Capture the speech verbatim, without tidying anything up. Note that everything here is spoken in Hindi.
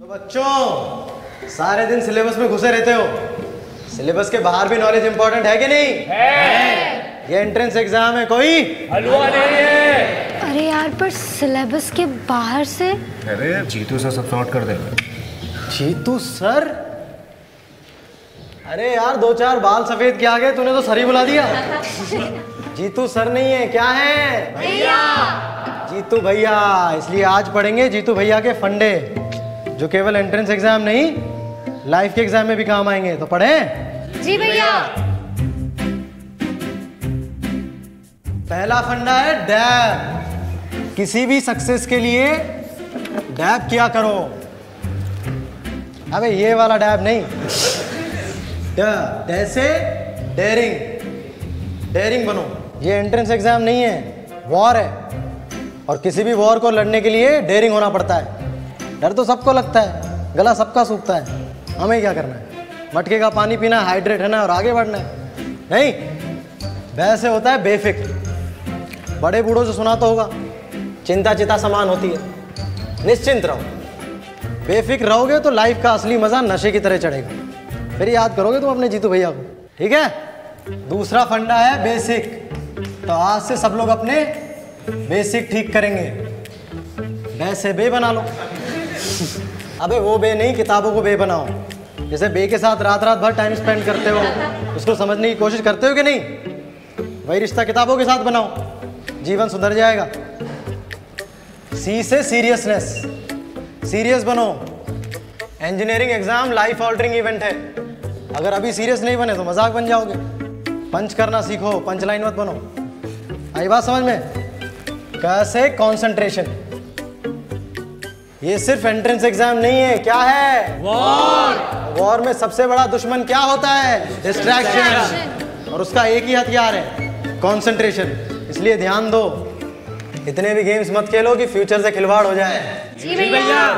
तो बच्चों, सारे दिन सिलेबस में घुसे रहते हो, सिलेबस के बाहर भी नॉलेज इंपॉर्टेंट है कि नहीं है। ये एंट्रेंस एग्जाम है, कोई हलवा नहीं है। अरे यार, पर सिलेबस के बाहर से अरे जीतू सर सब सॉर्ट कर देगा। जीतू सर? अरे यार, दो चार बाल सफेद के आगे तूने तो सर ही बुला दिया। जीतू सर नहीं है, क्या है? भैया। जीतू भैया। इसलिए आज पढ़ेंगे जीतू भैया के फंडे, जो केवल एंट्रेंस एग्जाम नहीं, लाइफ के एग्जाम में भी काम आएंगे। तो पढ़ें? जी भैया। पहला फंडा है डैब। किसी भी सक्सेस के लिए डैब किया करो। अबे ये वाला डैब नहीं, जैसे डेयरिंग डेयरिंग बनो। ये एंट्रेंस एग्जाम नहीं है, वॉर है, और किसी भी वॉर को लड़ने के लिए डेयरिंग होना पड़ता है। डर तो सबको लगता है, गला सबका सूखता है, हमें क्या करना है? मटके का पानी पीना, हाइड्रेट होना और आगे बढ़ना है। नहीं, वैसे होता है बेफिक्र। बड़े बूढ़ों से सुना तो होगा, चिंता चिता समान होती है। निश्चिंत रहो, बेफिक्र रहोगे तो लाइफ का असली मजा नशे की तरह चढ़ेगा। फिर याद करोगे तुम अपने जीतू भैया को, ठीक है? दूसरा फंडा है बेसिक। तो आज से सब लोग अपने बेसिक ठीक करेंगे। बे से बे बना लो। अबे वो बे नहीं, किताबों को बे बनाओ। जैसे बे के साथ रात रात भर टाइम स्पेंड करते हो, उसको समझने की कोशिश करते हो कि नहीं, वही रिश्ता किताबों के साथ बनाओ, जीवन सुधर जाएगा। सी से सीरियसनेस, सीरियस बनो। Engineering exam life altering event है, अगर अभी सीरियस नहीं बने तो मजाक बन जाओगे। पंच करना सीखो, पंच लाइन मत बनो। आई बात समझ में? कैसे कंसंट्रेशन। ये सिर्फ एंट्रेंस एग्जाम नहीं है, क्या है? वॉर। वॉर में सबसे बड़ा दुश्मन क्या होता है? डिस्ट्रैक्शन। और उसका एक ही हथियार है, कंसंट्रेशन। इसलिए ध्यान दो, इतने भी गेम्स मत खेलो कि फ्यूचर से खिलवाड़ हो जाए। जी भैया।